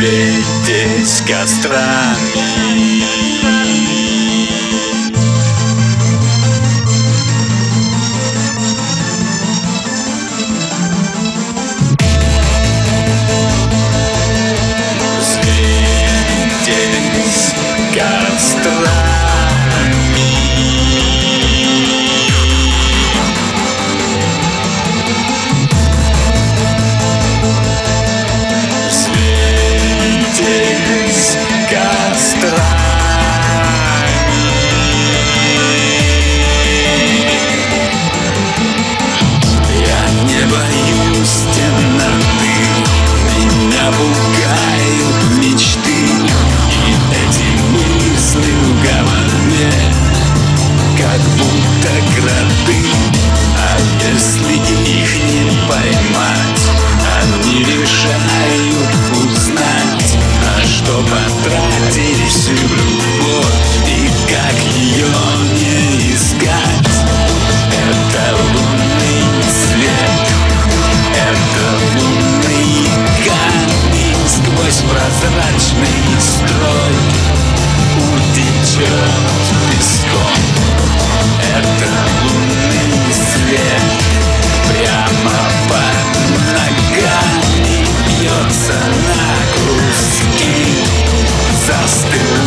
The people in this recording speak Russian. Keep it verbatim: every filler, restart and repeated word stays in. светясь кострами. Светясь кострами. Пугают мечты, и эти мысли в голове, как будто грады. А если их не поймать, они решают узнать, а что потратить всю любовь и как ее не искать. Это лунный свет, это лунный камень. Сквозь прозрачный строй утечет песком. Это лунный свет прямо под ногами бьется на куски, застыл.